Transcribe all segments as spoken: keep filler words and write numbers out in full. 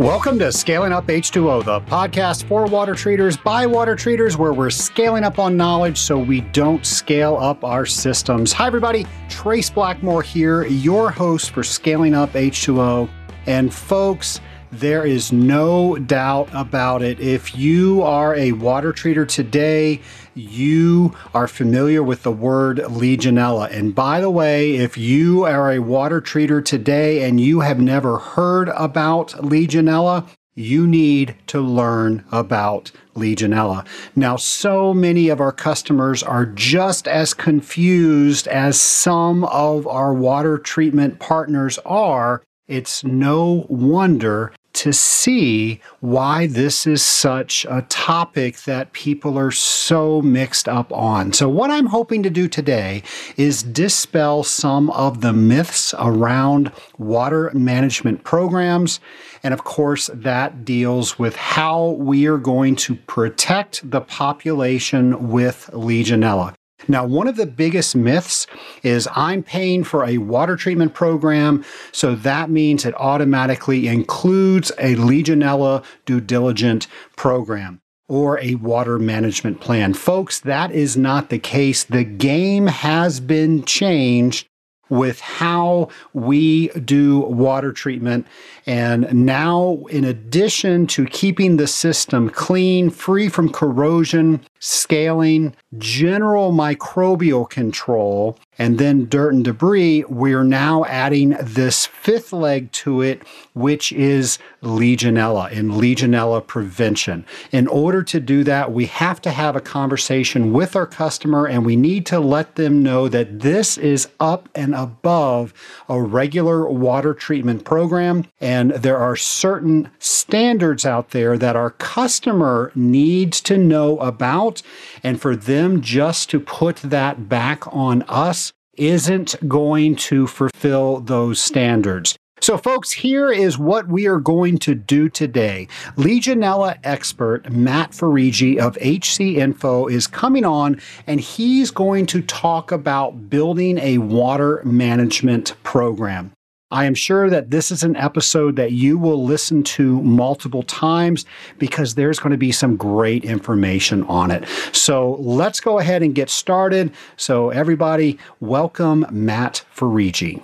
Welcome to Scaling Up H two O, the podcast for water treaters by water treaters, where we're scaling up on knowledge so we don't scale up our systems. Hi, everybody. Trace Blackmore here, your host for Scaling Up H two O. And folks, there is no doubt about it. If you are a water treater today, you are familiar with the word Legionella. And by the way, if you are a water treater today and you have never heard about Legionella, you need to learn about Legionella. Now, so many of our customers are just as confused as some of our water treatment partners are. It's no wonder to see why this is such a topic that people are so mixed up on. So what I'm hoping to do today is dispel some of the myths around water management programs. And of course, that deals with how we are going to protect the population with Legionella. Now, one of the biggest myths is I'm paying for a water treatment program, so that means it automatically includes a Legionella due diligence program or a water management plan. Folks, that is not the case. The game has been changed with how we do water treatment. And now, in addition to keeping the system clean, free from corrosion, scaling, general microbial control, and then dirt and debris, we're now adding this fifth leg to it, which is Legionella and Legionella prevention. In order to do that, we have to have a conversation with our customer, and we need to let them know that this is up and above a regular water treatment program, and there are certain standards out there that our customer needs to know about, and for them just to put that back on us isn't going to fulfill those standards. So folks, here is what we are going to do today. Legionella expert Matt Ferriggi of H C Info is coming on, and he's going to talk about building a water management program. I am sure that this is an episode that you will listen to multiple times because there's going to be some great information on it. So let's go ahead and get started. So everybody, welcome Matt Ferriggi.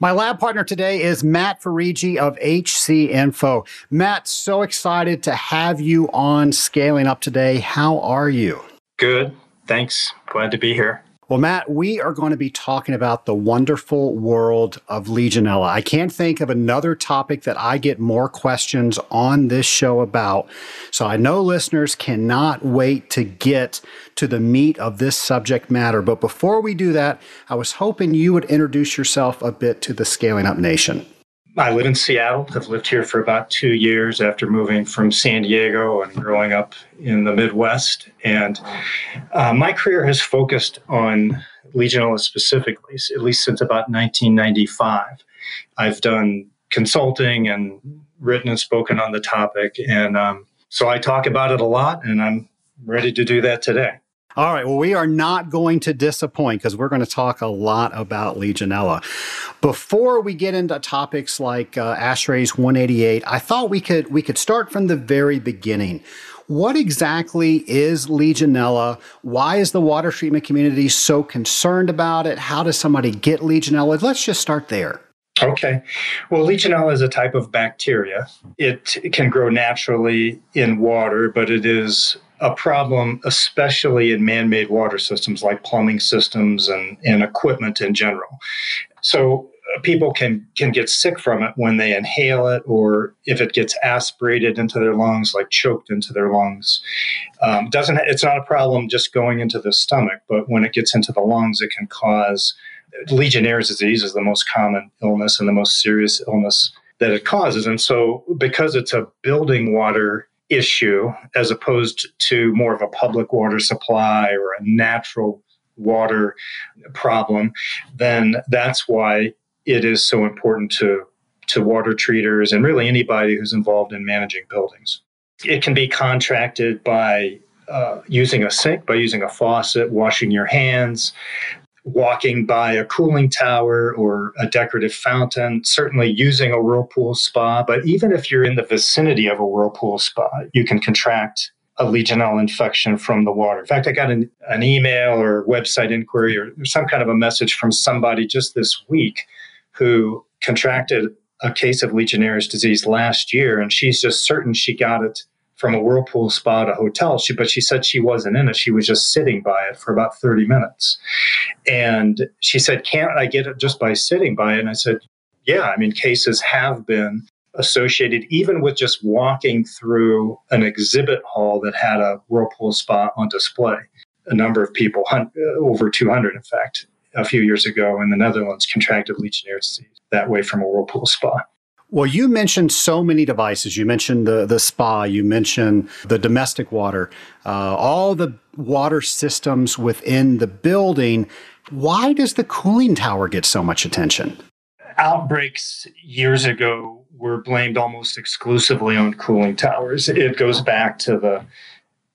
My lab partner today is Matt Ferriggi of H C Info. Matt, so excited to have you on Scaling Up today. How are you? Good. Thanks. Glad to be here. Well, Matt, we are going to be talking about the wonderful world of Legionella. I can't think of another topic that I get more questions on this show about. So I know listeners cannot wait to get to the meat of this subject matter. But before we do that, I was hoping you would introduce yourself a bit to the Scaling Up Nation. I live in Seattle. I've lived here for about two years after moving from San Diego and growing up in the Midwest. And uh, my career has focused on Legionella specifically, at least since about nineteen ninety-five. I've done consulting and written and spoken on the topic. And um, so I talk about it a lot, and I'm ready to do that today. All right. Well, we are not going to disappoint because we're going to talk a lot about Legionella. Before we get into topics like uh, Ashrae's one eighty-eight, I thought we could we could start from the very beginning. What exactly is Legionella? Why is the water treatment community so concerned about it? How does somebody get Legionella? Let's just start there. Okay. Well, Legionella is a type of bacteria. It can grow naturally in water, but it is a problem, especially in man-made water systems like plumbing systems and, and equipment in general. So uh, people can, can get sick from it when they inhale it, or if it gets aspirated into their lungs, like choked into their lungs. Um, doesn't it's not a problem just going into the stomach, but when it gets into the lungs, it can cause Legionnaire's disease is the most common illness and the most serious illness that it causes. And so because it's a building water issue as opposed to more of a public water supply or a natural water problem, then that's why it is so important to, to water treaters and really anybody who's involved in managing buildings. It can be contracted by uh, using a sink, by using a faucet, washing your hands, walking by a cooling tower or a decorative fountain, certainly using a whirlpool spa. But even if you're in the vicinity of a whirlpool spa, you can contract a Legionella infection from the water. In fact, I got an, an email or website inquiry or some kind of a message from somebody just this week who contracted a case of Legionnaires' disease last year, and she's just certain she got it from a whirlpool spa at a hotel, she, but she said she wasn't in it. She was just sitting by it for about thirty minutes. And she said, can't I get it just by sitting by it? And I said, yeah, I mean, cases have been associated even with just walking through an exhibit hall that had a whirlpool spa on display. A number of people, over two hundred in fact, a few years ago in the Netherlands contracted Legionnaires' disease that way from a whirlpool spa. Well, you mentioned so many devices. You mentioned the, the spa. You mentioned the domestic water, uh, all the water systems within the building. Why does the cooling tower get so much attention? Outbreaks years ago were blamed almost exclusively on cooling towers. It goes back to the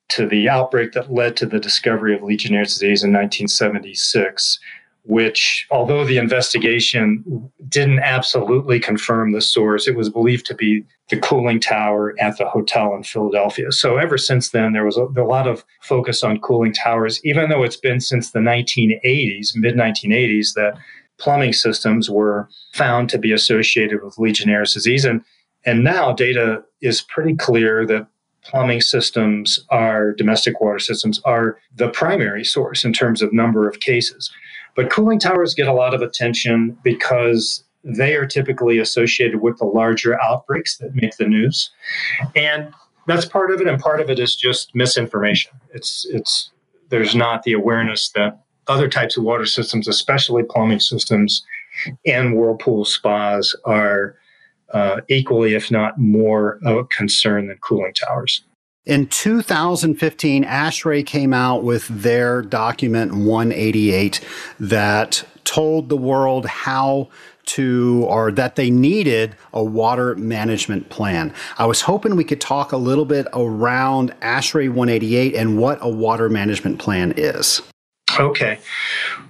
to the outbreak that led to the discovery of Legionnaires' disease in nineteen seventy-six. Which, although the investigation didn't absolutely confirm the source, it was believed to be the cooling tower at the hotel in Philadelphia. So ever since then, there was a, a lot of focus on cooling towers, even though it's been since the nineteen eighties, mid nineteen eighties, that plumbing systems were found to be associated with Legionnaires' disease. And, and now data is pretty clear that plumbing systems are, domestic water systems are the primary source in terms of number of cases. But cooling towers get a lot of attention because they are typically associated with the larger outbreaks that make the news. And that's part of it. And part of it is just misinformation. It's it's there's not the awareness that other types of water systems, especially plumbing systems and whirlpool spas, are uh, equally, if not more, of a concern than cooling towers. In two thousand fifteen, ASHRAE came out with their document one eighty-eight that told the world how to, or that they needed a water management plan. I was hoping we could talk a little bit around ASHRAE one eighty-eight and what a water management plan is. Okay.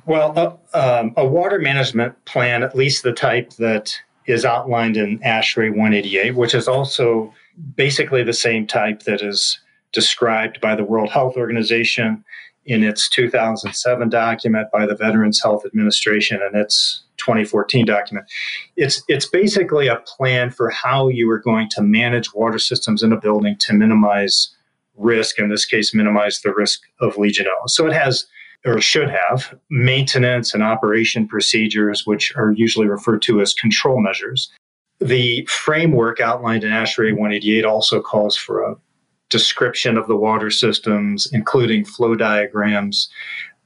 Well, uh, um, a water management plan, at least the type that is outlined in ASHRAE one eighty-eight, which is also basically the same type that is described by the World Health Organization in its two thousand seven document, by the Veterans Health Administration in its twenty fourteen document. It's it's basically a plan for how you are going to manage water systems in a building to minimize risk, in this case, minimize the risk of Legionella. So it has, or should have, maintenance and operation procedures, which are usually referred to as control measures. The framework outlined in ASHRAE one eighty-eight also calls for a description of the water systems, including flow diagrams,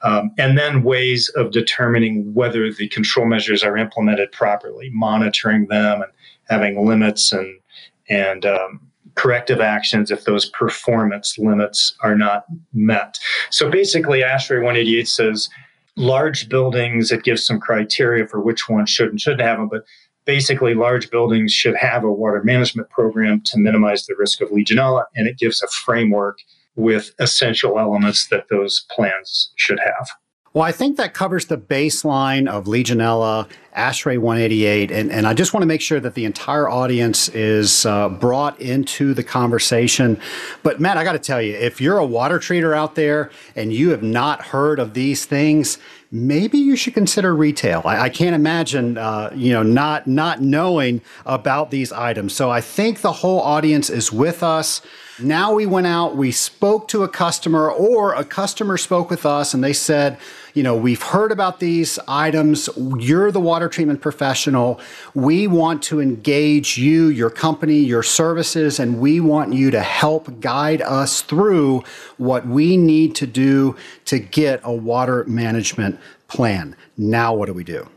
um, and then ways of determining whether the control measures are implemented properly, monitoring them and having limits and, and um, corrective actions if those performance limits are not met. So basically, ASHRAE one eighty-eight says large buildings, it gives some criteria for which one should and shouldn't have them, but basically, large buildings should have a water management program to minimize the risk of Legionella, and it gives a framework with essential elements that those plans should have. Well, I think that covers the baseline of Legionella, ASHRAE one eighty-eight, and, and I just want to make sure that the entire audience is uh, brought into the conversation. But Matt, I got to tell you, if you're a water treater out there and you have not heard of these things, maybe you should consider retail. I, I can't imagine, uh, you know, not not knowing about these items. So I think the whole audience is with us. Now we went out, we spoke to a customer, or a customer spoke with us, and they said, you know, we've heard about these items. You're the water treatment professional. We want to engage you, your company, your services, and we want you to help guide us through what we need to do to get a water management plan. Now, what do we do?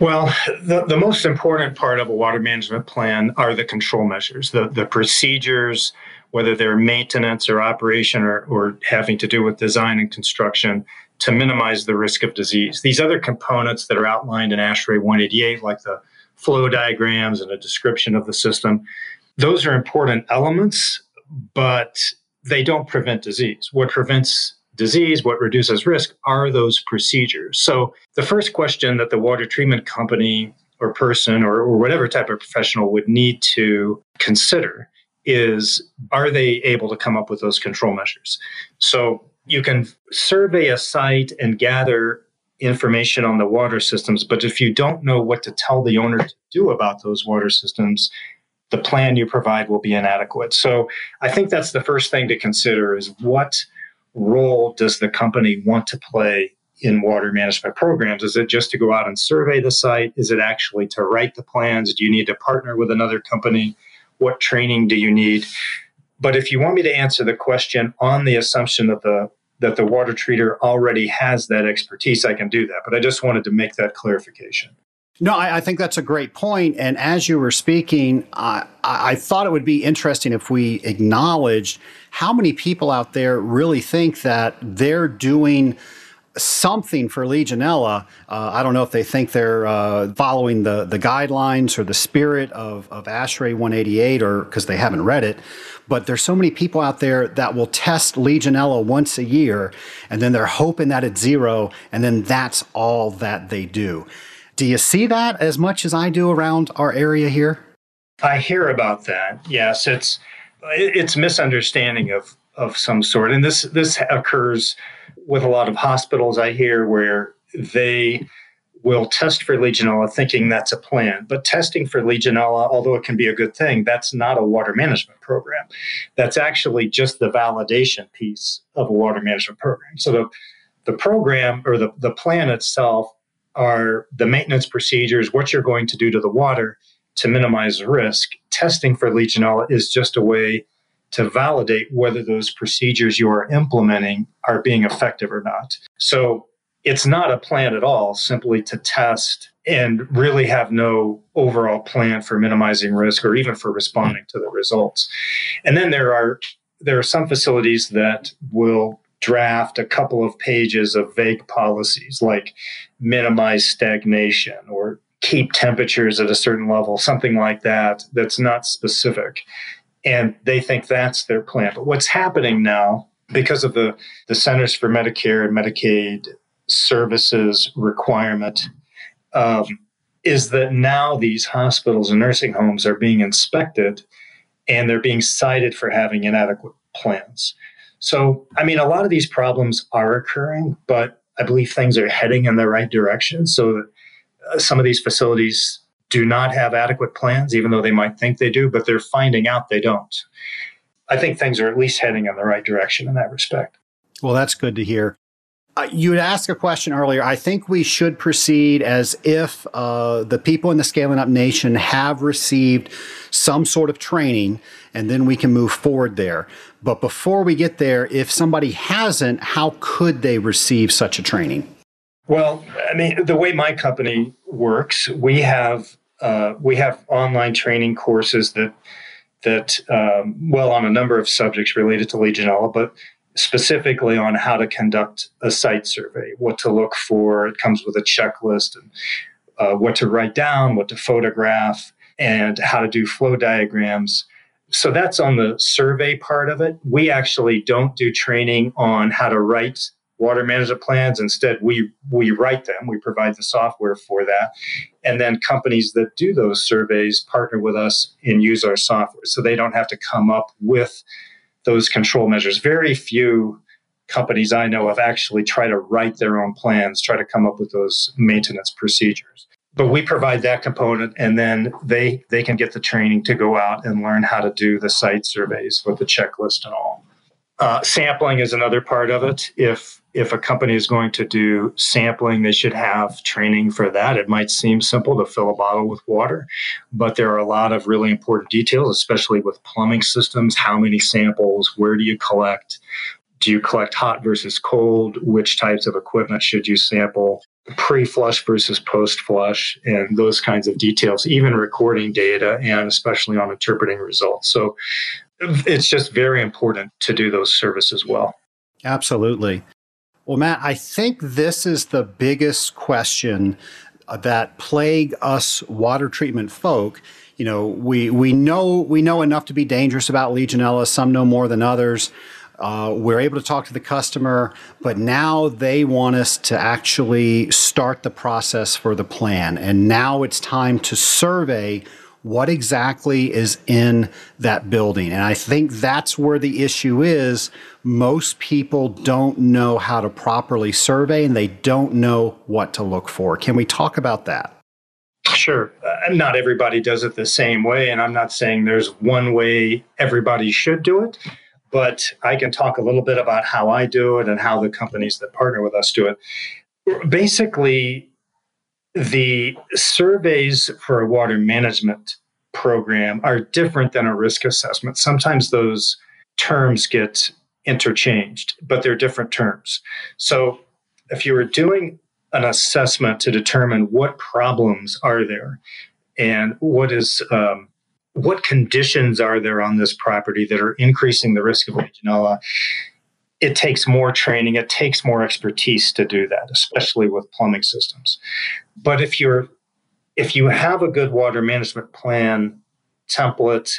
Well, the, the most important part of a water management plan are the control measures, the, the procedures, whether they're maintenance or operation or, or having to do with design and construction, to minimize the risk of disease. These other components that are outlined in ASHRAE one eighty-eight, like the flow diagrams and a description of the system, those are important elements, but they don't prevent disease. What prevents disease, what reduces risk, are those procedures. So the first question that the water treatment company or person or, or whatever type of professional would need to consider is, are they able to come up with those control measures? So you can survey a site and gather information on the water systems, but if you don't know what to tell the owner to do about those water systems, the plan you provide will be inadequate. So I think that's the first thing to consider is what role does the company want to play in water management programs? Is it just to go out and survey the site? Is it actually to write the plans? Do you need to partner with another company? What training do you need? But if you want me to answer the question on the assumption that the that the water treater already has that expertise, I can do that. But I just wanted to make that clarification. No, I, I think that's a great point. And as you were speaking, I, I thought it would be interesting if we acknowledged how many people out there really think that they're doing something for Legionella. Uh, I don't know if they think they're uh, following the, the guidelines or the spirit of, of ASHRAE one eighty-eight or because they haven't read it. But there's so many people out there that will test Legionella once a year, and then they're hoping that it's zero, and then that's all that they do. Do you see that as much as I do around our area here? I hear about that. Yes, it's it's misunderstanding of of some sort, and this this occurs with a lot of hospitals. I hear where they will test for Legionella thinking that's a plan, but testing for Legionella, although it can be a good thing, that's not a water management program. That's actually just the validation piece of a water management program. So the the program or the the plan itself are the maintenance procedures, what you're going to do to the water to minimize risk. Testing for Legionella is just a way to validate whether those procedures you are implementing are being effective or not. So it's not a plan at all, simply to test and really have no overall plan for minimizing risk or even for responding to the results. And then there are there are some facilities that will draft a couple of pages of vague policies like minimize stagnation or keep temperatures at a certain level, something like that, that's not specific. And they think that's their plan. But what's happening now, because of the, the Centers for Medicare and Medicaid Services requirement, um, is that now these hospitals and nursing homes are being inspected and they're being cited for having inadequate plans. So, I mean, a lot of these problems are occurring, but I believe things are heading in the right direction. So uh, some of these facilities do not have adequate plans, even though they might think they do, but they're finding out they don't. I think things are at least heading in the right direction in that respect. Well, that's good to hear. Uh, you had asked a question earlier. I think we should proceed as if uh, the people in the Scaling Up Nation have received some sort of training, and then we can move forward there. But before we get there, if somebody hasn't, how could they receive such a training? Well, I mean, the way my company works, we have uh, we have online training courses that that um, well, on a number of subjects related to Legionella, but specifically on how to conduct a site survey, what to look for. It comes with a checklist and uh, what to write down, what to photograph, and how to do flow diagrams. So that's on the survey part of it. We actually don't do training on how to write water management plans. Instead, we we write them. We provide the software for that. And then companies that do those surveys partner with us and use our software. So they don't have to come up with those control measures. Very few companies I know of actually try to write their own plans, try to come up with those maintenance procedures. But we provide that component, and then they they can get the training to go out and learn how to do the site surveys with the checklist and all. Uh, sampling is another part of it. If if a company is going to do sampling, they should have training for that. It might seem simple to fill a bottle with water, but there are a lot of really important details, especially with plumbing systems. How many samples? Where do you collect? Do you collect hot versus cold? Which types of equipment should you sample? Pre-flush versus post-flush, and those kinds of details, even recording data and especially on interpreting results. So it's just very important to do those services well. Absolutely. Well, Matt, I think this is the biggest question that plague us water treatment folk. You know, we we know we know enough to be dangerous about Legionella. Some know more than others. Uh, we're able to talk to the customer, but now they want us to actually start the process for the plan. And now it's time to survey what exactly is in that building. And I think that's where the issue is. Most people don't know how to properly survey, and they don't know what to look for. Can we talk about that? Sure. Uh, not everybody does it the same way, and I'm not saying there's one way everybody should do it, but I can talk a little bit about how I do it and how the companies that partner with us do it. Basically, the surveys for a water management program are different than a risk assessment. Sometimes those terms get interchanged, but they're different terms. So if you were doing an assessment to determine what problems are there and what is um, what conditions are there on this property that are increasing the risk of Legionella, it takes more training, it takes more expertise to do that, especially with plumbing systems. But if you're if you have a good water management plan template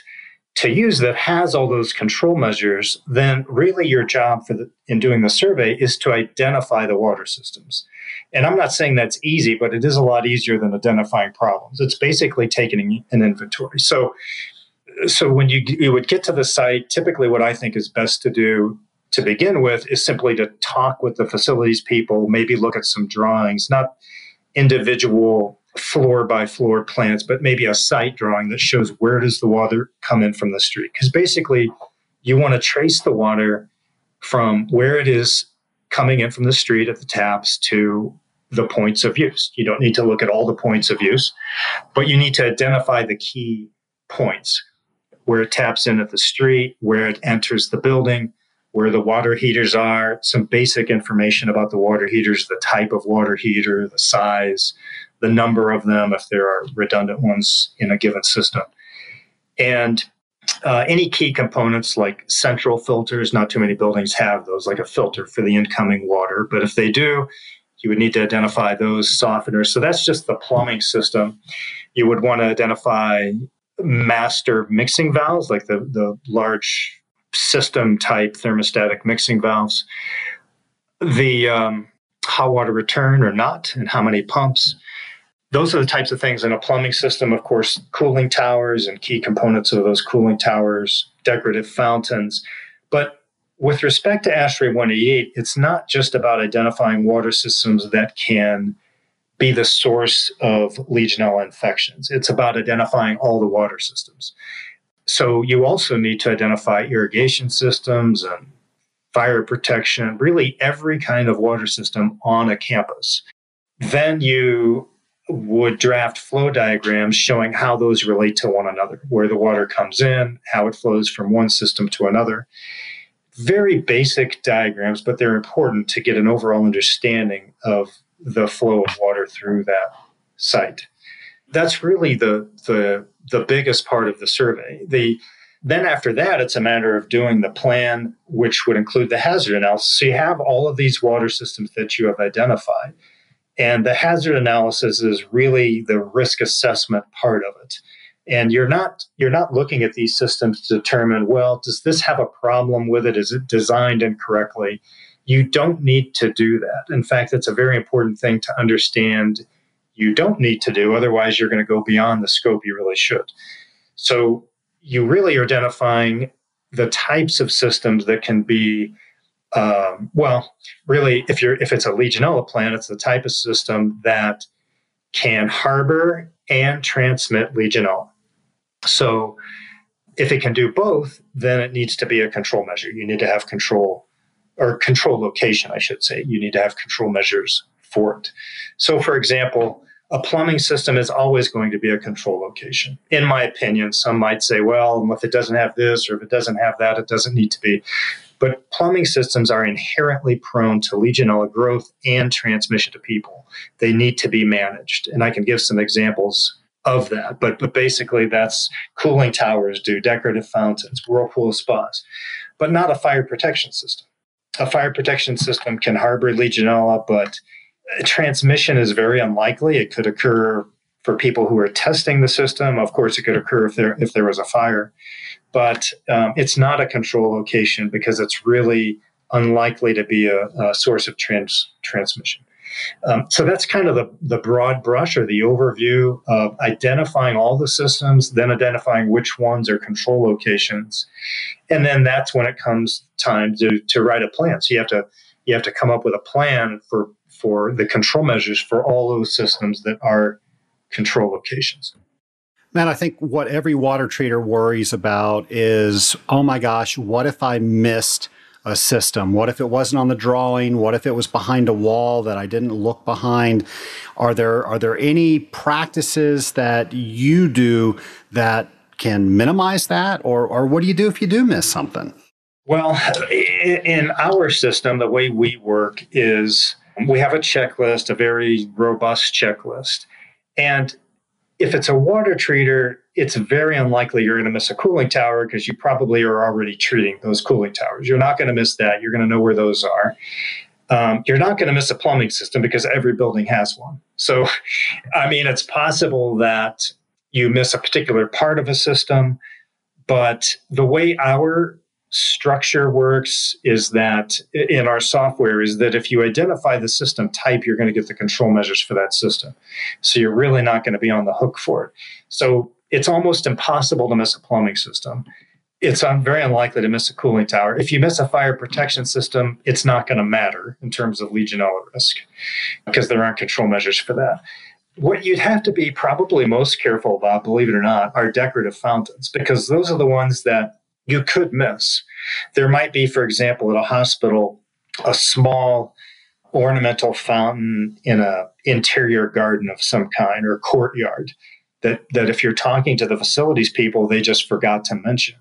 to use that has all those control measures, then really your job for the, in doing the survey is to identify the water systems. And I'm not saying that's easy, but it is a lot easier than identifying problems. It's basically taking an inventory. So, so when you, you would get to the site, typically what I think is best to do to begin with is simply to talk with the facilities people, maybe look at some drawings, not individual floor by floor plans, but maybe a site drawing that shows where does the water come in from the street. Because basically you want to trace the water from where it is coming in from the street at the taps to the points of use. You don't need to look at all the points of use, but you need to identify the key points, where it taps in at the street, where it enters the building, where the water heaters are, some basic information about the water heaters, the type of water heater, the size, the number of them, if there are redundant ones in a given system. And Uh, any key components like central filters. Not too many buildings have those, like a filter for the incoming water. But if they do, you would need to identify those softeners. So that's just the plumbing system. You would want to identify master mixing valves, like the, the large system type thermostatic mixing valves, the um, hot water return or not, and how many pumps. Those are the types of things in a plumbing system. Of course, cooling towers and key components of those cooling towers, decorative fountains. But with respect to ASHRAE one eighty-eight, it's not just about identifying water systems that can be the source of Legionella infections. It's about identifying all the water systems. So you also need to identify irrigation systems and fire protection, really every kind of water system on a campus. Then you would draft flow diagrams showing how those relate to one another, where the water comes in, how it flows from one system to another. Very basic diagrams, but they're important to get an overall understanding of the flow of water through that site. That's really the the, the biggest part of the survey. The Then after that, it's a matter of doing the plan, which would include the hazard analysis. So you have all of these water systems that you have identified. And the hazard analysis is really the risk assessment part of it. And you're not you're not looking at these systems to determine, well, does this have a problem with it? Is it designed incorrectly? You don't need to do that. In fact, it's a very important thing to understand you don't need to do. Otherwise, you're going to go beyond the scope you really should. So you really are identifying the types of systems that can be Um, well, really, if you're if it's a Legionella plan, it's the type of system that can harbor and transmit Legionella. So if it can do both, then it needs to be a control measure. You need to have control or control location, I should say. You need to have control measures for it. So, for example, a plumbing system is always going to be a control location. In my opinion, some might say, well, if it doesn't have this or if it doesn't have that, it doesn't need to be. But plumbing systems are inherently prone to Legionella growth and transmission to people. They need to be managed. And I can give some examples of that. But, but basically, that's cooling towers do, decorative fountains, whirlpool spas, but not a fire protection system. A fire protection system can harbor Legionella, but transmission is very unlikely. It could occur for people who are testing the system. Of course, it could occur if there if there was a fire, but um, it's not a control location because it's really unlikely to be a, a source of trans transmission. Um, so that's kind of the, the broad brush or the overview of identifying all the systems, then identifying which ones are control locations. And then that's when it comes time to, to write a plan. So you have to you have to come up with a plan for, for the control measures for all those systems that are control locations. Matt, I think what every water treater worries about is, oh my gosh, what if I missed a system? What if it wasn't on the drawing? What if it was behind a wall that I didn't look behind? Are there are there any practices that you do that can minimize that? Or, or what do you do if you do miss something? Well, in our system, the way we work is we have a checklist, a very robust checklist. And if it's a water treater, it's very unlikely you're going to miss a cooling tower because you probably are already treating those cooling towers. You're not going to miss that. You're going to know where those are. Um, you're not going to miss a plumbing system because every building has one. So, I mean, it's possible that you miss a particular part of a system, but the way our structure works is that in our software is that if you identify the system type, you're going to get the control measures for that system. So you're really not going to be on the hook for it. So it's almost impossible to miss a plumbing system. It's very unlikely to miss a cooling tower. If you miss a fire protection system, it's not going to matter in terms of Legionella risk because there aren't control measures for that. What you'd have to be probably most careful about, believe it or not, are decorative fountains, because those are the ones that you could miss. There might be, for example, at a hospital, a small ornamental fountain in an interior garden of some kind or courtyard that, that if you're talking to the facilities people, they just forgot to mention.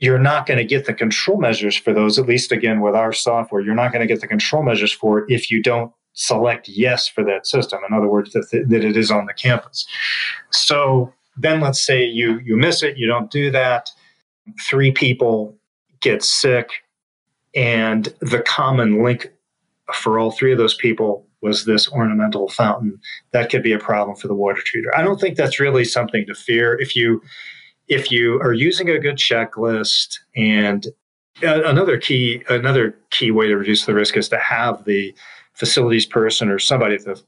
You're not going to get the control measures for those, at least again with our software, you're not going to get the control measures for it if you don't select yes for that system. In other words, that, th- that it is on the campus. So then let's say you you miss it, you don't do that. Three people get sick, and the common link for all three of those people was this ornamental fountain. That could be a problem for the water treater. I don't think that's really something to fear. If you if you are using a good checklist, and another key another key way to reduce the risk is to have the facilities person or somebody at the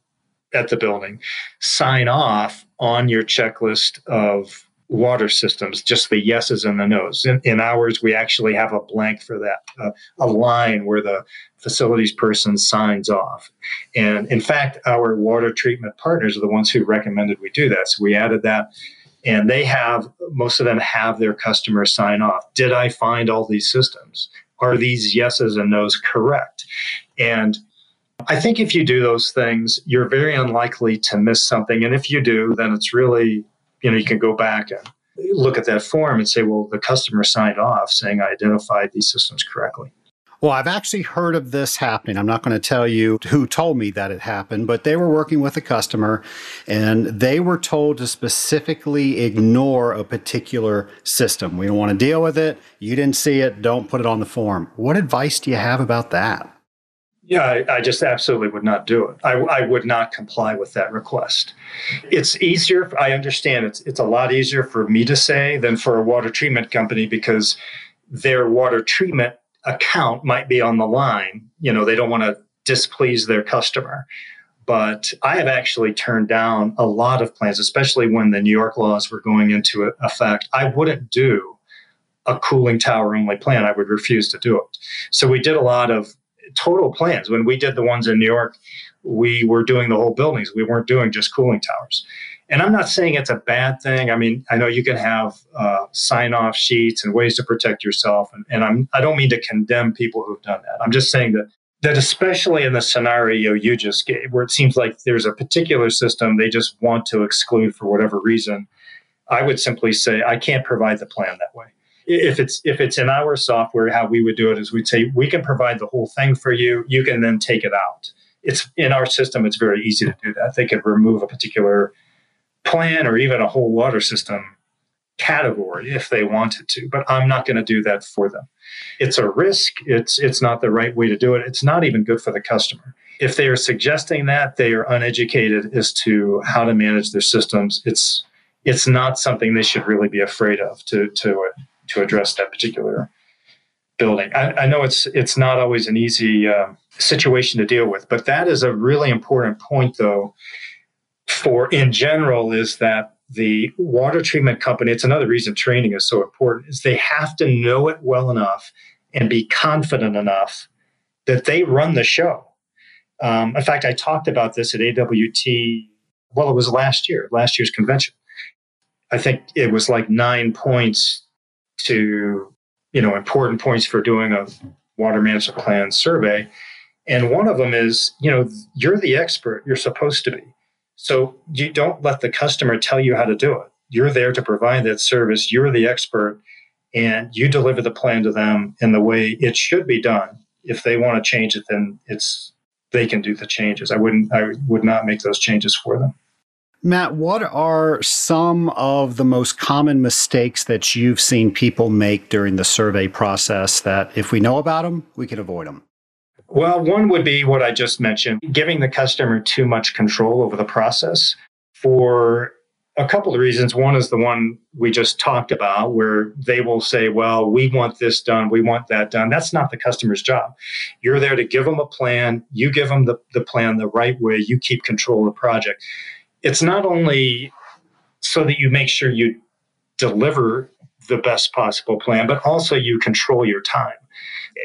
at the building sign off on your checklist of water systems, just the yeses and the nos. In, in ours, we actually have a blank for that, uh, a line where the facilities person signs off. And in fact, our water treatment partners are the ones who recommended we do that. So we added that, and they have, most of them have their customers sign off. Did I find all these systems? Are these yeses and nos correct? And I think if you do those things, you're very unlikely to miss something. And if you do, then it's really, you know, you can go back and look at that form and say, well, the customer signed off saying I identified these systems correctly. Well, I've actually heard of this happening. I'm not going to tell you who told me that it happened, but they were working with a customer and they were told to specifically ignore a particular system. We don't want to deal with it. You didn't see it. Don't put it on the form. What advice do you have about that? Yeah, I, I just absolutely would not do it. I, I would not comply with that request. It's easier. I understand it's it's a lot easier for me to say than for a water treatment company because their water treatment account might be on the line. You know, they don't want to displease their customer. But I have actually turned down a lot of plans, especially when the New York laws were going into effect. I wouldn't do a cooling tower only plan. I would refuse to do it. So we did a lot of total plans. When we did the ones in New York, we were doing the whole buildings. We weren't doing just cooling towers. And I'm not saying it's a bad thing. I mean, I know you can have uh, sign-off sheets and ways to protect yourself. And, and I'm, I don't mean to condemn people who've done that. I'm just saying that, that especially in the scenario you just gave, where it seems like there's a particular system they just want to exclude for whatever reason, I would simply say, I can't provide the plan that way. If it's if it's in our software, how we would do it is we'd say, we can provide the whole thing for you. You can then take it out. It's in our system, it's very easy to do that. They could remove a particular plan or even a whole water system category if they wanted to. But I'm not going to do that for them. It's a risk. It's it's not the right way to do it. It's not even good for the customer. if they are suggesting that, they are uneducated as to how to manage their systems. It's it's not something they should really be afraid of to to to address that particular building. I, I know it's it's not always an easy uh, situation to deal with, but that is a really important point, though. For in general, is that the water treatment company? It's another reason training is so important. Is they have to know it well enough and be confident enough that they run the show. Um, in fact, I talked about this at A W T. Well, it was last year, last year's convention. I think it was like nine points to, you know, important points for doing a water management plan survey. And one of them is, you know, you're the expert. You're supposed to be. So you don't let the customer tell you how to do it. You're there to provide that service. You're the expert, and you deliver the plan to them in the way it should be done. If they want to change it, then it's they can do the changes. I wouldn't. I would not make those changes for them. Matt, what are some of the most common mistakes that you've seen people make during the survey process that if we know about them, we can avoid them? Well, one would be what I just mentioned, giving the customer too much control over the process for a couple of reasons. One is the one we just talked about, where they will say, well, we want this done, we want that done. That's not the customer's job. You're there to give them a plan. You give them the, the plan the right way. You keep control of the project. It's not only so that you make sure you deliver the best possible plan, but also you control your time.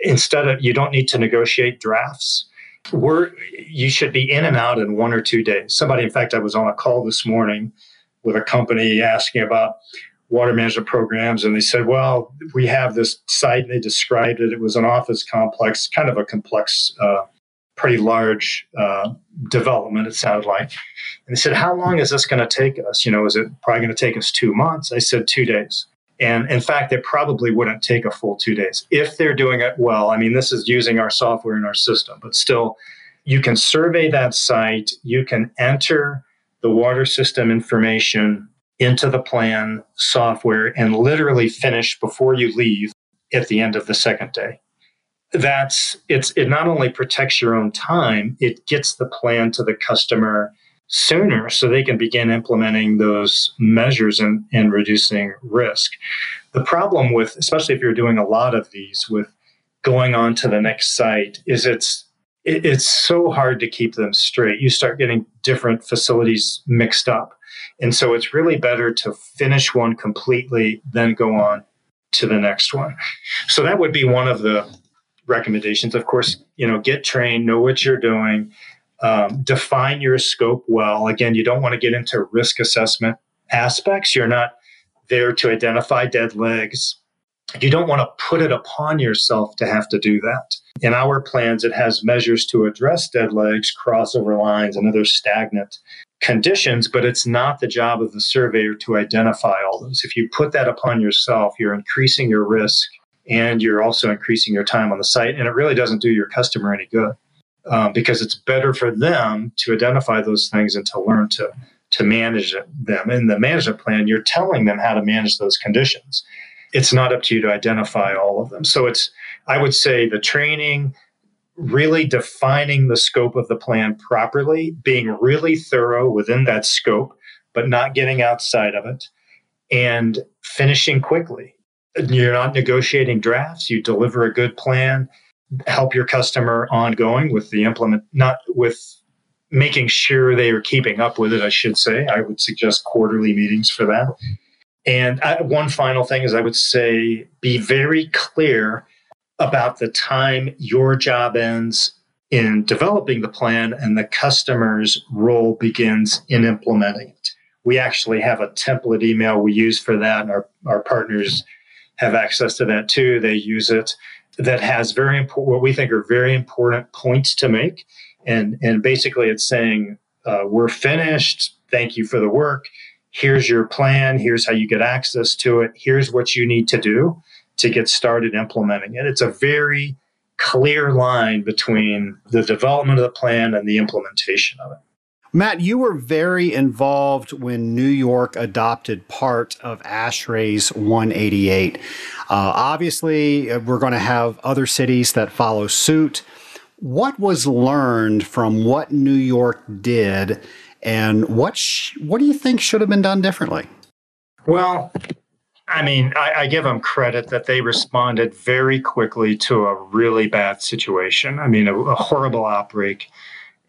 Instead of, you don't need to negotiate drafts. We're, you should be in and out in one or two days. Somebody, in fact, I was on a call this morning with a company asking about water management programs, and they said, well, we have this site, and they described it. It was an office complex, kind of a complex uh pretty large uh, development, it sounded like. And they said, how long is this going to take us? You know, is it probably going to take us two months? I said, two days. And in fact, it probably wouldn't take a full two days if they're doing it well. I mean, this is using our software in our system, but still, you can survey that site. You can enter the water system information into the plan software and literally finish before you leave at the end of the second day. That's it's it not only protects your own time, it gets the plan to the customer sooner so they can begin implementing those measures and, and reducing risk. The problem with, especially if you're doing a lot of these, with going on to the next site is it's it, it's so hard to keep them straight. You start getting different facilities mixed up. And so it's really better to finish one completely, then go on to the next one. So that would be one of the recommendations. Of course, you know, get trained, know what you're doing, um, define your scope well. Again, you don't want to get into risk assessment aspects. You're not there to identify dead legs. You don't want to put it upon yourself to have to do that. In our plans, it has measures to address dead legs, crossover lines, and other stagnant conditions, but it's not the job of the surveyor to identify all those. If you put that upon yourself, you're increasing your risk, and you're also increasing your time on the site. And it really doesn't do your customer any good um, because it's better for them to identify those things and to learn to, to manage them. In the management plan, you're telling them how to manage those conditions. It's not up to you to identify all of them. So it's, I would say, the training, really defining the scope of the plan properly, being really thorough within that scope, but not getting outside of it, and finishing quickly. You're not negotiating drafts. You deliver a good plan, help your customer ongoing with the implement, not with making sure they are keeping up with it, I should say. I would suggest quarterly meetings for that. And I, one final thing is I would say, be very clear about the time your job ends in developing the plan and the customer's role begins in implementing it. We actually have a template email we use for that, and our, our partners have access to that too. They use it. That has very important, what we think are very important points to make. And, and basically it's saying, uh, we're finished. Thank you for the work. Here's your plan. Here's how you get access to it. Here's what you need to do to get started implementing it. It's a very clear line between the development of the plan and the implementation of it. Matt, you were very involved when New York adopted part of ASHRAE's one eighty-eight. Uh, obviously, we're going to have other cities that follow suit. what was learned from what New York did, and what sh- what do you think should have been done differently? Well, I mean, I, I give them credit that they responded very quickly to a really bad situation. I mean, a, a horrible outbreak.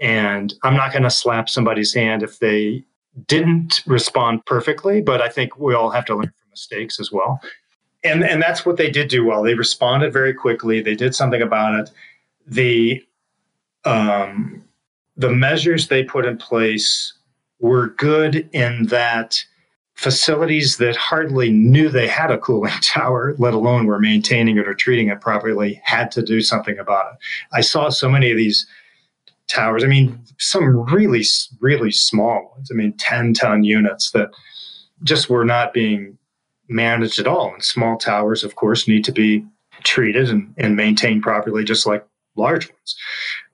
And I'm not going to slap somebody's hand if they didn't respond perfectly, but I think we all have to learn from mistakes as well. And and that's what they did do well. They responded very quickly. They did something about it. The um, the measures they put in place were good in that facilities that hardly knew they had a cooling tower, let alone were maintaining it or treating it properly, had to do something about it. I saw so many of these towers. I mean, some really, really small ones. I mean, ten-ton units that just were not being managed at all. And small towers, of course, need to be treated and, and maintained properly, just like large ones.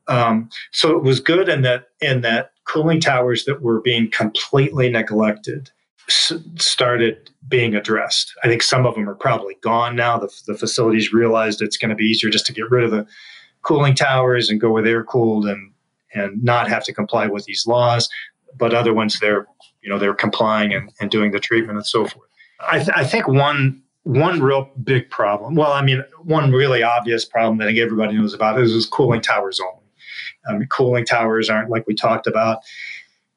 Um, so it was good in that in that cooling towers that were being completely neglected s- started being addressed. I think some of them are probably gone now. The, the facilities realized it's going to be easier just to get rid of the cooling towers and go where they're cooled and and not have to comply with these laws. But other ones, they're you know they're complying and, and doing the treatment and so forth. I, th- I think one one real big problem, well, I mean, one really obvious problem that I think everybody knows about is, is cooling towers only. Um, cooling towers aren't, like we talked about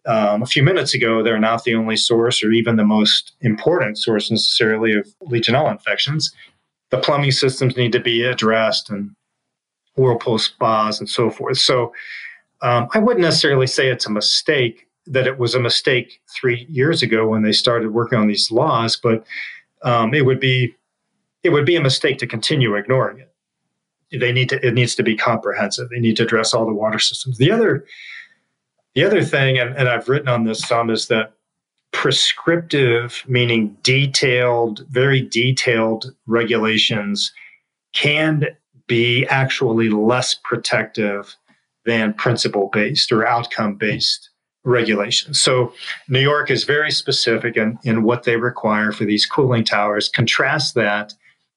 um, a few minutes ago, they're not the only source or even the most important source necessarily of Legionella infections. The plumbing systems need to be addressed, and whirlpool spas and so forth. So um, I wouldn't necessarily say it's a mistake that it was a mistake three years ago when they started working on these laws, but um, it would be it would be a mistake to continue ignoring it. They need to it needs to be comprehensive. They need to address all the water systems. The other the other thing, and, and I've written on this some, is that prescriptive, meaning detailed, very detailed regulations can be actually less protective than principle-based or outcome-based regulation. So New York is very specific in, in what they require for these cooling towers. Contrast that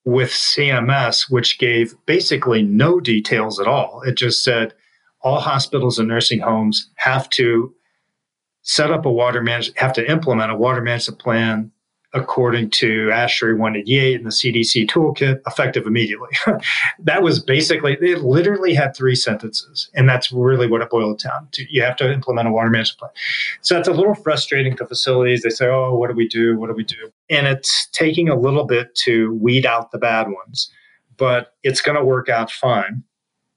with C M S, which gave basically no details at all. It just said all hospitals and nursing homes have to set up a water management, have to implement a water management plan according to ASHRAE one eighty-eight and the C D C toolkit, effective immediately. That was basically, it literally had three sentences. And that's really what it boiled down to. You have to implement a water management plan. So that's a little frustrating to facilities. They say, oh, what do we do? What do we do? And it's taking a little bit to weed out the bad ones, but it's going to work out fine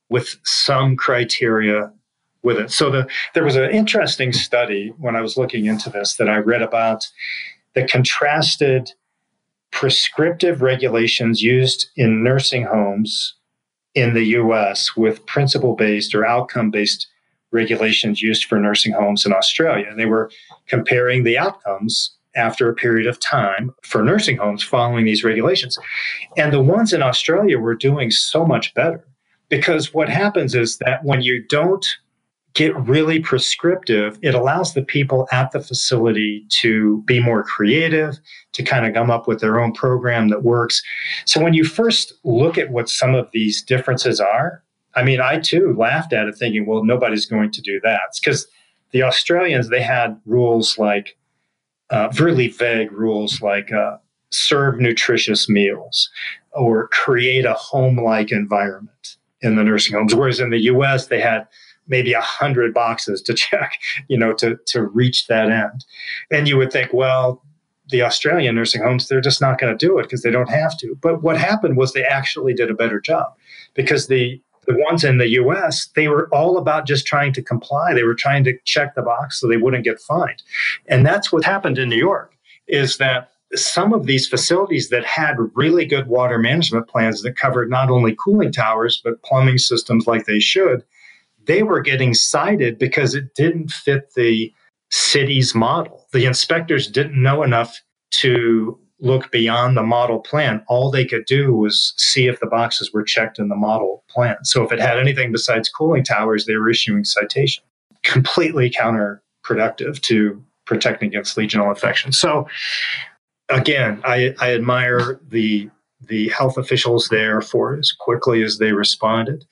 with some criteria with it. So the, there was an interesting study when I was looking into this that I read about that contrasted prescriptive regulations used in nursing homes in the U S with principle-based or outcome-based regulations used for nursing homes in Australia. And they were comparing the outcomes after a period of time for nursing homes following these regulations. And the ones in Australia were doing so much better, because what happens is that when you don't get really prescriptive, it allows the people at the facility to be more creative, to kind of come up with their own program that works. So when you first look at what some of these differences are, I mean, I too laughed at it thinking, well, nobody's going to do that. It's because the Australians, they had rules like, uh, really vague rules like uh, serve nutritious meals or create a home-like environment in the nursing homes. Whereas in the U S, they had maybe a hundred boxes to check, you know, to, to reach that end. And you would think, well, the Australian nursing homes, they're just not going to do it because they don't have to. But what happened was they actually did a better job, because the, the ones in the U S, they were all about just trying to comply. They were trying to check the box so they wouldn't get fined. And that's what happened in New York, is that some of these facilities that had really good water management plans that covered not only cooling towers, but plumbing systems like they should, they were getting cited because it didn't fit the city's model. The inspectors didn't know enough to look beyond the model plan. All they could do was see if the boxes were checked in the model plan. So if it had anything besides cooling towers, they were issuing citation. Completely counterproductive to protecting against Legionella infection. So again, I, I admire the the health officials there for as quickly as they responded.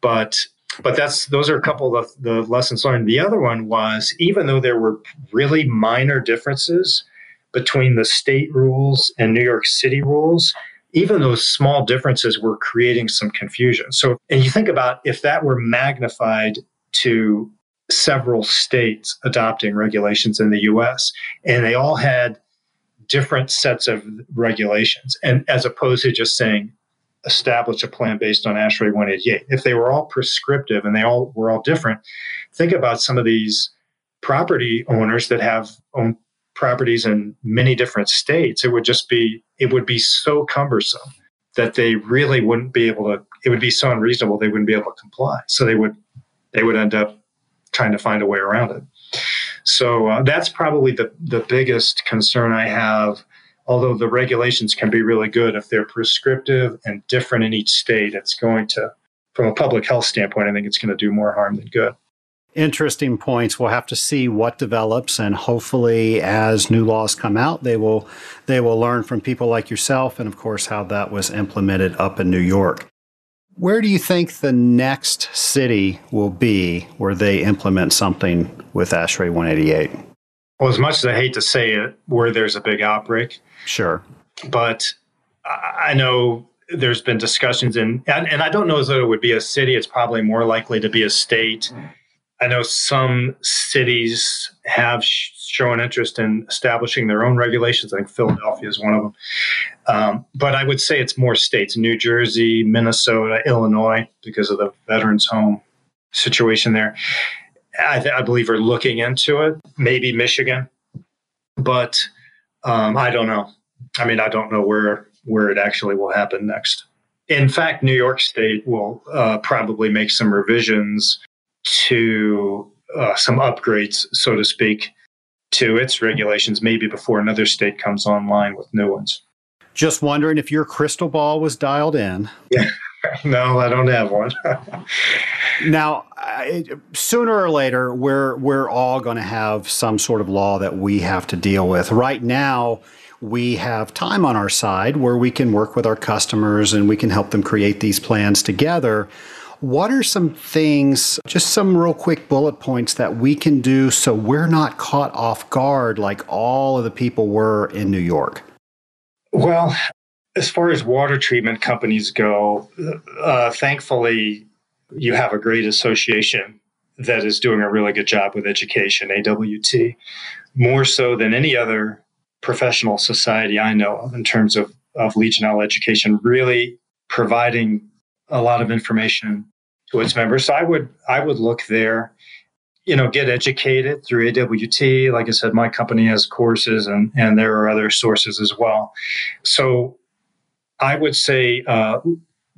But But that's those are a couple of the lessons learned. The other one was, even though there were really minor differences between the state rules and New York City rules, even those small differences were creating some confusion. So, and you think about if that were magnified to several states adopting regulations in the U S, and they all had different sets of regulations, and as opposed to just saying, establish a plan based on ASHRAE one eighty-eight. If they were all prescriptive and they all were all different, think about some of these property owners that have own properties in many different states. It would just be, it would be so cumbersome that they really wouldn't be able to, it would be so unreasonable, they wouldn't be able to comply. So they would, they would end up trying to find a way around it. So uh, that's probably the, the biggest concern I have. Although the regulations can be really good, if they're prescriptive and different in each state, it's going to, from a public health standpoint, I think it's going to do more harm than good. Interesting points. We'll have to see what develops, and hopefully as new laws come out, they will they will learn from people like yourself and, of course, how that was implemented up in New York. Where do you think the next city will be where they implement something with ASHRAE one eighty-eight? Well, as much as I hate to say it, where there's a big outbreak. Sure. But I know there's been discussions, in, and, and I don't know as though it would be a city. It's probably more likely to be a state. I know some cities have shown interest in establishing their own regulations. I think Philadelphia is one of them. Um, but I would say it's more states, New Jersey, Minnesota, Illinois, because of the veterans' home situation there. I, th- I believe are looking into it, maybe Michigan. But um, I don't know. I mean, I don't know where, where it actually will happen next. In fact, New York State will uh, probably make some revisions to uh, some upgrades, so to speak, to its regulations, maybe before another state comes online with new ones. Just wondering if your crystal ball was dialed in. Yeah. No, I don't have one. Now, I, sooner or later, we're we're all going to have some sort of law that we have to deal with. Right now, we have time on our side where we can work with our customers and we can help them create these plans together. What are some things, just some real quick bullet points that we can do so we're not caught off guard like all of the people were in New York? Well, as far as water treatment companies go, uh, thankfully, you have a great association that is doing a really good job with education, A W T, more so than any other professional society I know of in terms of, of Legionella education, really providing a lot of information to its members. So I would I would look there, you know, get educated through A W T. Like I said, my company has courses and, and there are other sources as well. So I would say uh,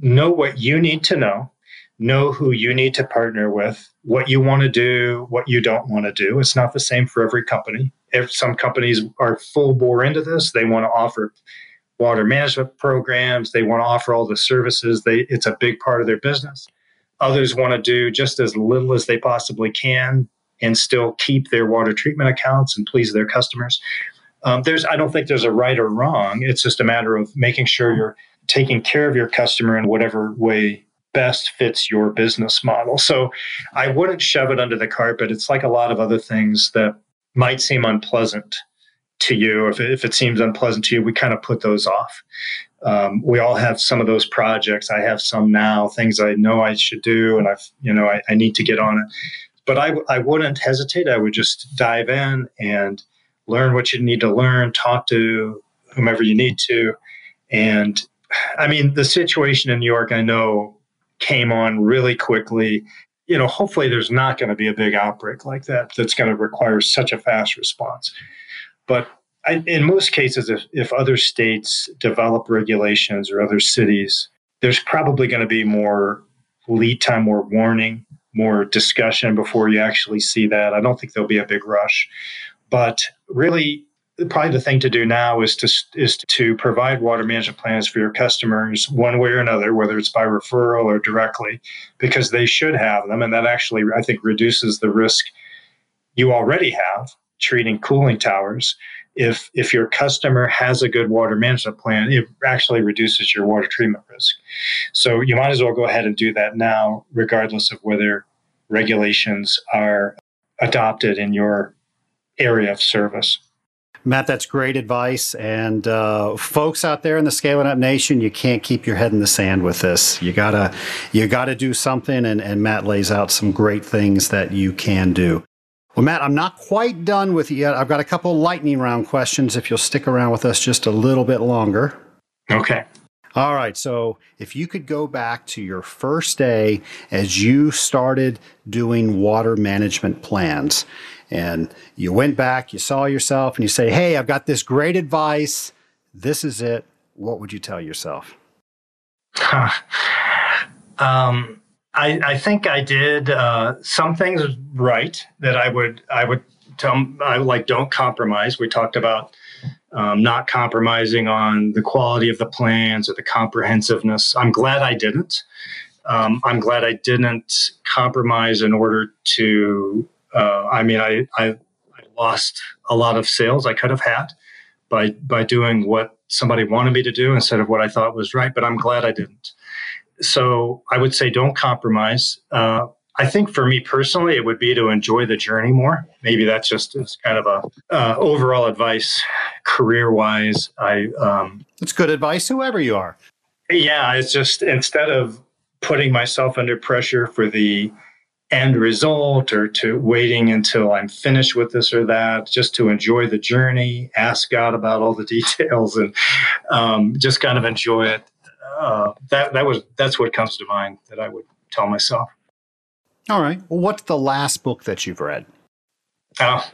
know what you need to know, know who you need to partner with, what you want to do, what you don't want to do. It's not the same for every company. If some companies are full bore into this, they want to offer water management programs, they want to offer all the services, they, it's a big part of their business. Others want to do just as little as they possibly can and still keep their water treatment accounts and please their customers. Um, there's, I don't think there's a right or wrong. It's just a matter of making sure you're taking care of your customer in whatever way best fits your business model. So I wouldn't shove it under the carpet. It's like a lot of other things that might seem unpleasant to you. If it, if it seems unpleasant to you, we kind of put those off. Um, we all have some of those projects. I have some now, things I know I should do, and I've, you know, I, I need to get on it. But I, I wouldn't hesitate. I would just dive in and learn what you need to learn, talk to whomever you need to. And I mean, the situation in New York, I know, came on really quickly. You know, hopefully there's not going to be a big outbreak like that that's going to require such a fast response. But I, in most cases, if, if other states develop regulations or other cities, there's probably going to be more lead time, more warning, more discussion before you actually see that. I don't think there'll be a big rush. But really, probably the thing to do now is to is to provide water management plans for your customers one way or another, whether it's by referral or directly, because they should have them. And that actually, I think, reduces the risk you already have treating cooling towers if if your customer has a good water management plan, it actually reduces your water treatment risk. So you might as well go ahead and do that now, regardless of whether regulations are adopted in your area of service. Matt, that's great advice. And uh, folks out there in the Scaling Up Nation, you can't keep your head in the sand with this. You gotta, you gotta do something. And, and Matt lays out some great things that you can do. Well, Matt, I'm not quite done with you yet. I've got a couple lightning round questions if you'll stick around with us just a little bit longer. Okay. All right. So if you could go back to your first day as you started doing water management plans, and you went back, you saw yourself, and you say, hey, I've got this great advice. This is it. What would you tell yourself? Huh. Um, I, I think I did uh, some things right that I would I would tell I like don't compromise. We talked about um, not compromising on the quality of the plans or the comprehensiveness. I'm glad I didn't. Um, I'm glad I didn't compromise in order to. Uh, I mean, I, I, I lost a lot of sales I could have had by by doing what somebody wanted me to do instead of what I thought was right, but I'm glad I didn't. So I would say don't compromise. Uh, I think for me personally, it would be to enjoy the journey more. Maybe that's just it's kind of a uh, overall advice career-wise. I um, It's good advice, whoever you are. Yeah, it's just instead of putting myself under pressure for the end result or to waiting until I'm finished with this or that, just to enjoy the journey, ask God about all the details and um, just kind of enjoy it. Uh, that that was that's what comes to mind that I would tell myself. All right. Well, what's the last book that you've read? Oh,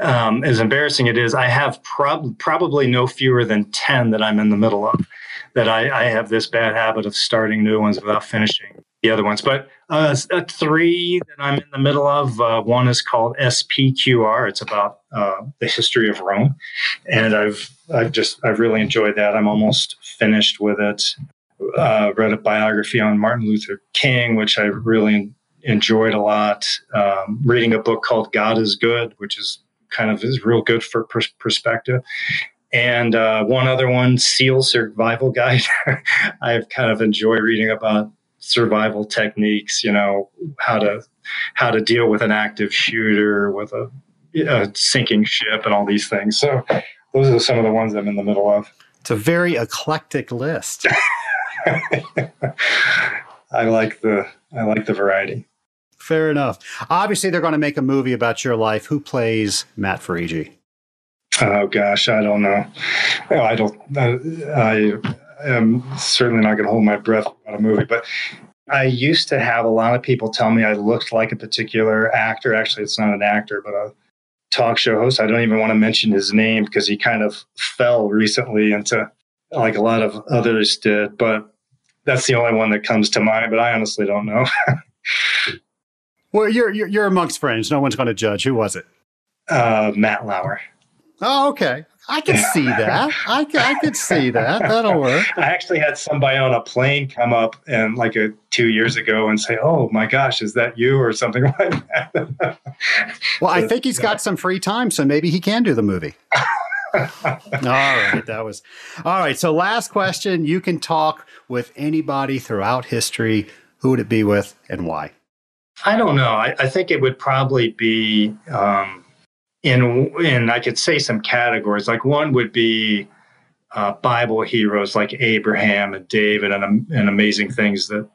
um, as embarrassing it is, I have prob- probably no fewer than ten that I'm in the middle of, that I, I have this bad habit of starting new ones without finishing the other ones. But uh, three that I'm in the middle of, uh, one is called S P Q R. It's about uh, the history of Rome. And I've I've just I've really enjoyed that. I'm almost finished with it. Uh, read a biography on Martin Luther King, which I really enjoyed a lot. Um, reading a book called God is Good, which is kind of is real good for pers- perspective. And uh, one other one, SEAL Survival Guide. I've kind of enjoyed reading about survival techniques, you know, how to how to deal with an active shooter, with a, a sinking ship and all these things. So those are some of the ones I'm in the middle of. It's a very eclectic list. I like the I like the variety. Fair enough. Obviously, they're going to make a movie about your life. Who plays Matt Farigi? Oh, gosh, I don't know. I don't I, I am certainly not going to hold my breath about a movie, but I used to have a lot of people tell me I looked like a particular actor. Actually, it's not an actor, but a talk show host. I don't even want to mention his name because he kind of fell recently into like a lot of others did, but that's the only one that comes to mind, but I honestly don't know. Well, you're, you're, you're amongst friends. No one's going to judge. Who was it? Uh, Matt Lauer. Oh, okay. I can see that. I can, I could see that. That'll work. I actually had somebody on a plane come up and like a, two years ago and say, oh my gosh, is that you or something like that? Well, so, I think he's got some free time, so maybe he can do the movie. All right. That was all right. So last question, you can talk with anybody throughout history. Who would it be with and why? I don't know. I, I think it would probably be, um, In, in I could say some categories, like one would be uh, Bible heroes like Abraham and David and, um, and amazing things that,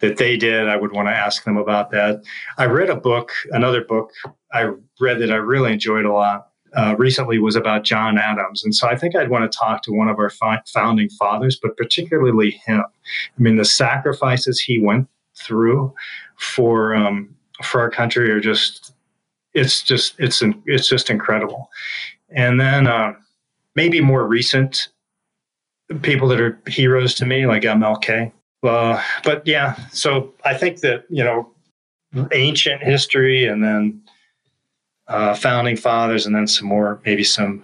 that they did. I would want to ask them about that. I read a book, another book I read that I really enjoyed a lot uh, recently was about John Adams. And so I think I'd want to talk to one of our fi- founding fathers, but particularly him. I mean, the sacrifices he went through for um, for our country are just... It's just it's it's just incredible, and then uh, maybe more recent people that are heroes to me like M L K. Uh, but yeah, so I think that you know ancient history, and then uh, founding fathers, and then some more maybe some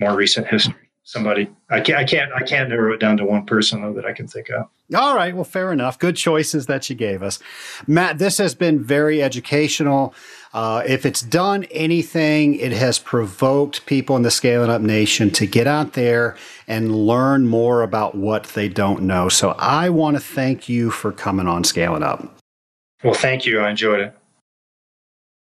more recent history. somebody. I can't, I can't, I can't narrow it down to one person though that I can think of. All right. Well, fair enough. Good choices that you gave us. Matt, this has been very educational. Uh, if it's done anything, it has provoked people in the Scaling Up Nation to get out there and learn more about what they don't know. So I want to thank you for coming on Scaling Up. Well, thank you. I enjoyed it.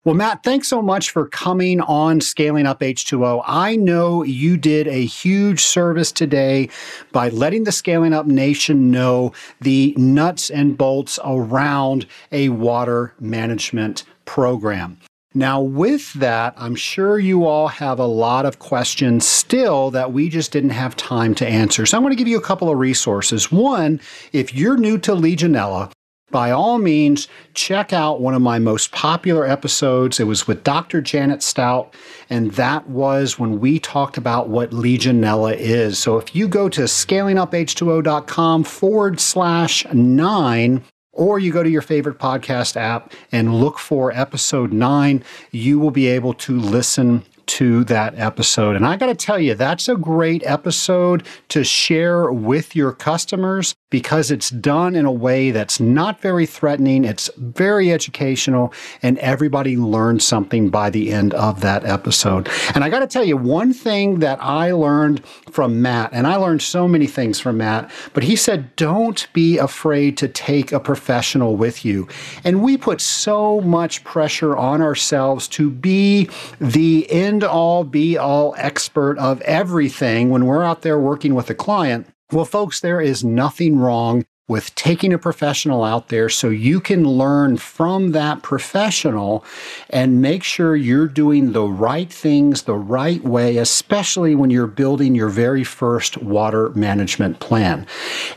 Well, Matt, thanks so much for coming on Scaling Up H two O. I know you did a huge service today by letting the Scaling Up Nation know the nuts and bolts around a water management program. Now, with that, I'm sure you all have a lot of questions still that we just didn't have time to answer. So I'm going to give you a couple of resources. One, if you're new to Legionella, by all means, check out one of my most popular episodes. It was with Doctor Janet Stout, and that was when we talked about what Legionella is. So if you go to scalingup h two o dot com forward slash nine, or you go to your favorite podcast app and look for episode nine, you will be able to listen to that episode. And I got to tell you, that's a great episode to share with your customers because it's done in a way that's not very threatening. It's very educational, and everybody learned something by the end of that episode. And I got to tell you, one thing that I learned from Matt, and I learned so many things from Matt, but he said, don't be afraid to take a professional with you. And we put so much pressure on ourselves to be the end all be all expert of everything when we're out there working with a client. Well, folks, there is nothing wrong with taking a professional out there so you can learn from that professional and make sure you're doing the right things the right way, especially when you're building your very first water management plan.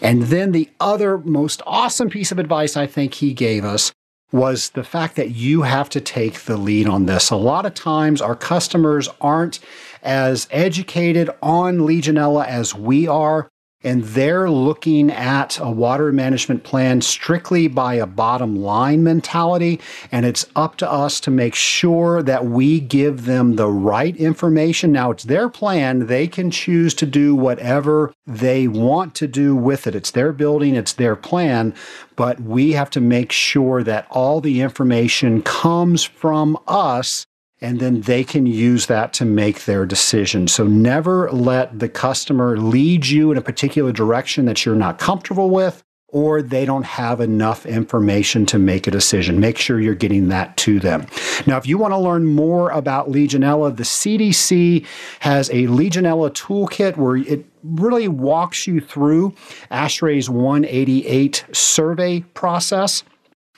And then the other most awesome piece of advice I think he gave us was the fact that you have to take the lead on this. A lot of times our customers aren't as educated on Legionella as we are, and they're looking at a water management plan strictly by a bottom line mentality, and it's up to us to make sure that we give them the right information. Now, it's their plan. They can choose to do whatever they want to do with it. It's their building, it's their plan, but we have to make sure that all the information comes from us, and then they can use that to make their decision. So never let the customer lead you in a particular direction that you're not comfortable with, or they don't have enough information to make a decision. Make sure you're getting that to them. Now, if you want to learn more about Legionella, the C D C has a Legionella toolkit where it really walks you through ASHRAE's one eighty-eight survey process.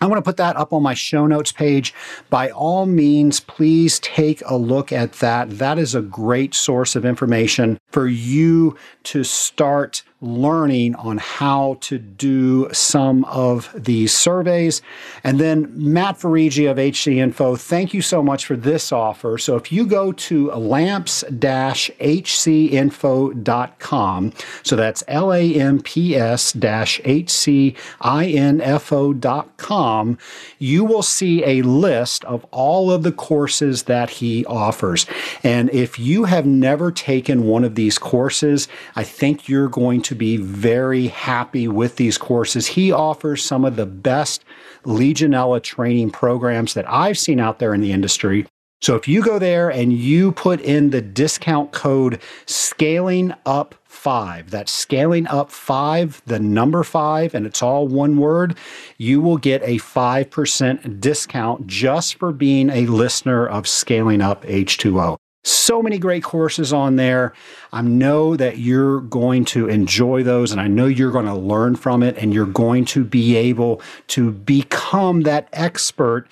I want to put that up on my show notes page. By all means, please take a look at that. That is a great source of information for you to start learning on how to do some of these surveys. And then Matt Farigi of H C Info, thank you so much for this offer. So if you go to lamps dash h c info dot com, so that's L A M P S dash H C I N F O dot com, you will see a list of all of the courses that he offers. And if you have never taken one of these courses, I think you're going to to be very happy with these courses. He offers some of the best Legionella training programs that I've seen out there in the industry. So if you go there and you put in the discount code scaling up five, that's scaling up five, the number five, and it's all one word, you will get a five percent discount just for being a listener of Scaling Up H two O. So many great courses on there. I know that you're going to enjoy those, and I know you're going to learn from it, and you're going to be able to become that expert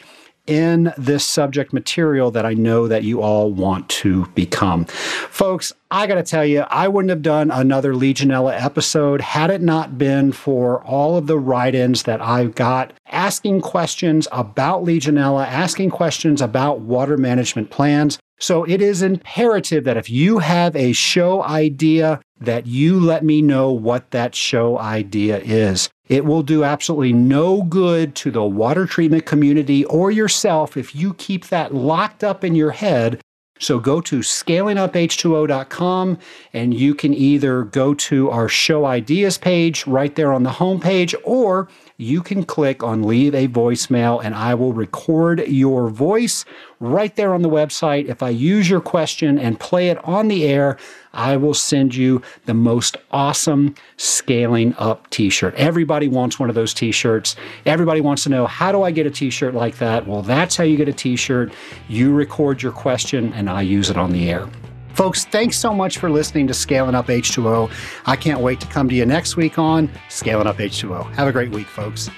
in this subject material that I know that you all want to become. Folks, I got to tell you, I wouldn't have done another Legionella episode had it not been for all of the write-ins that I've got asking questions about Legionella, asking questions about water management plans. So it is imperative that if you have a show idea, that you let me know what that show idea is. It will do absolutely no good to the water treatment community or yourself if you keep that locked up in your head So go to scaling up H two O dot com, and you can either go to our show ideas page right there on the homepage, or you can click on leave a voicemail, and I will record your voice right there on the website. If I use your question and play it on the air, I will send you the most awesome Scaling Up t-shirt. Everybody wants one of those t-shirts. Everybody wants to know, how do I get a t-shirt like that? Well, that's how you get a t-shirt. You record your question, and I use it on the air. Folks, thanks so much for listening to Scaling Up H two O. I can't wait to come to you next week on Scaling Up H two O. Have a great week, folks.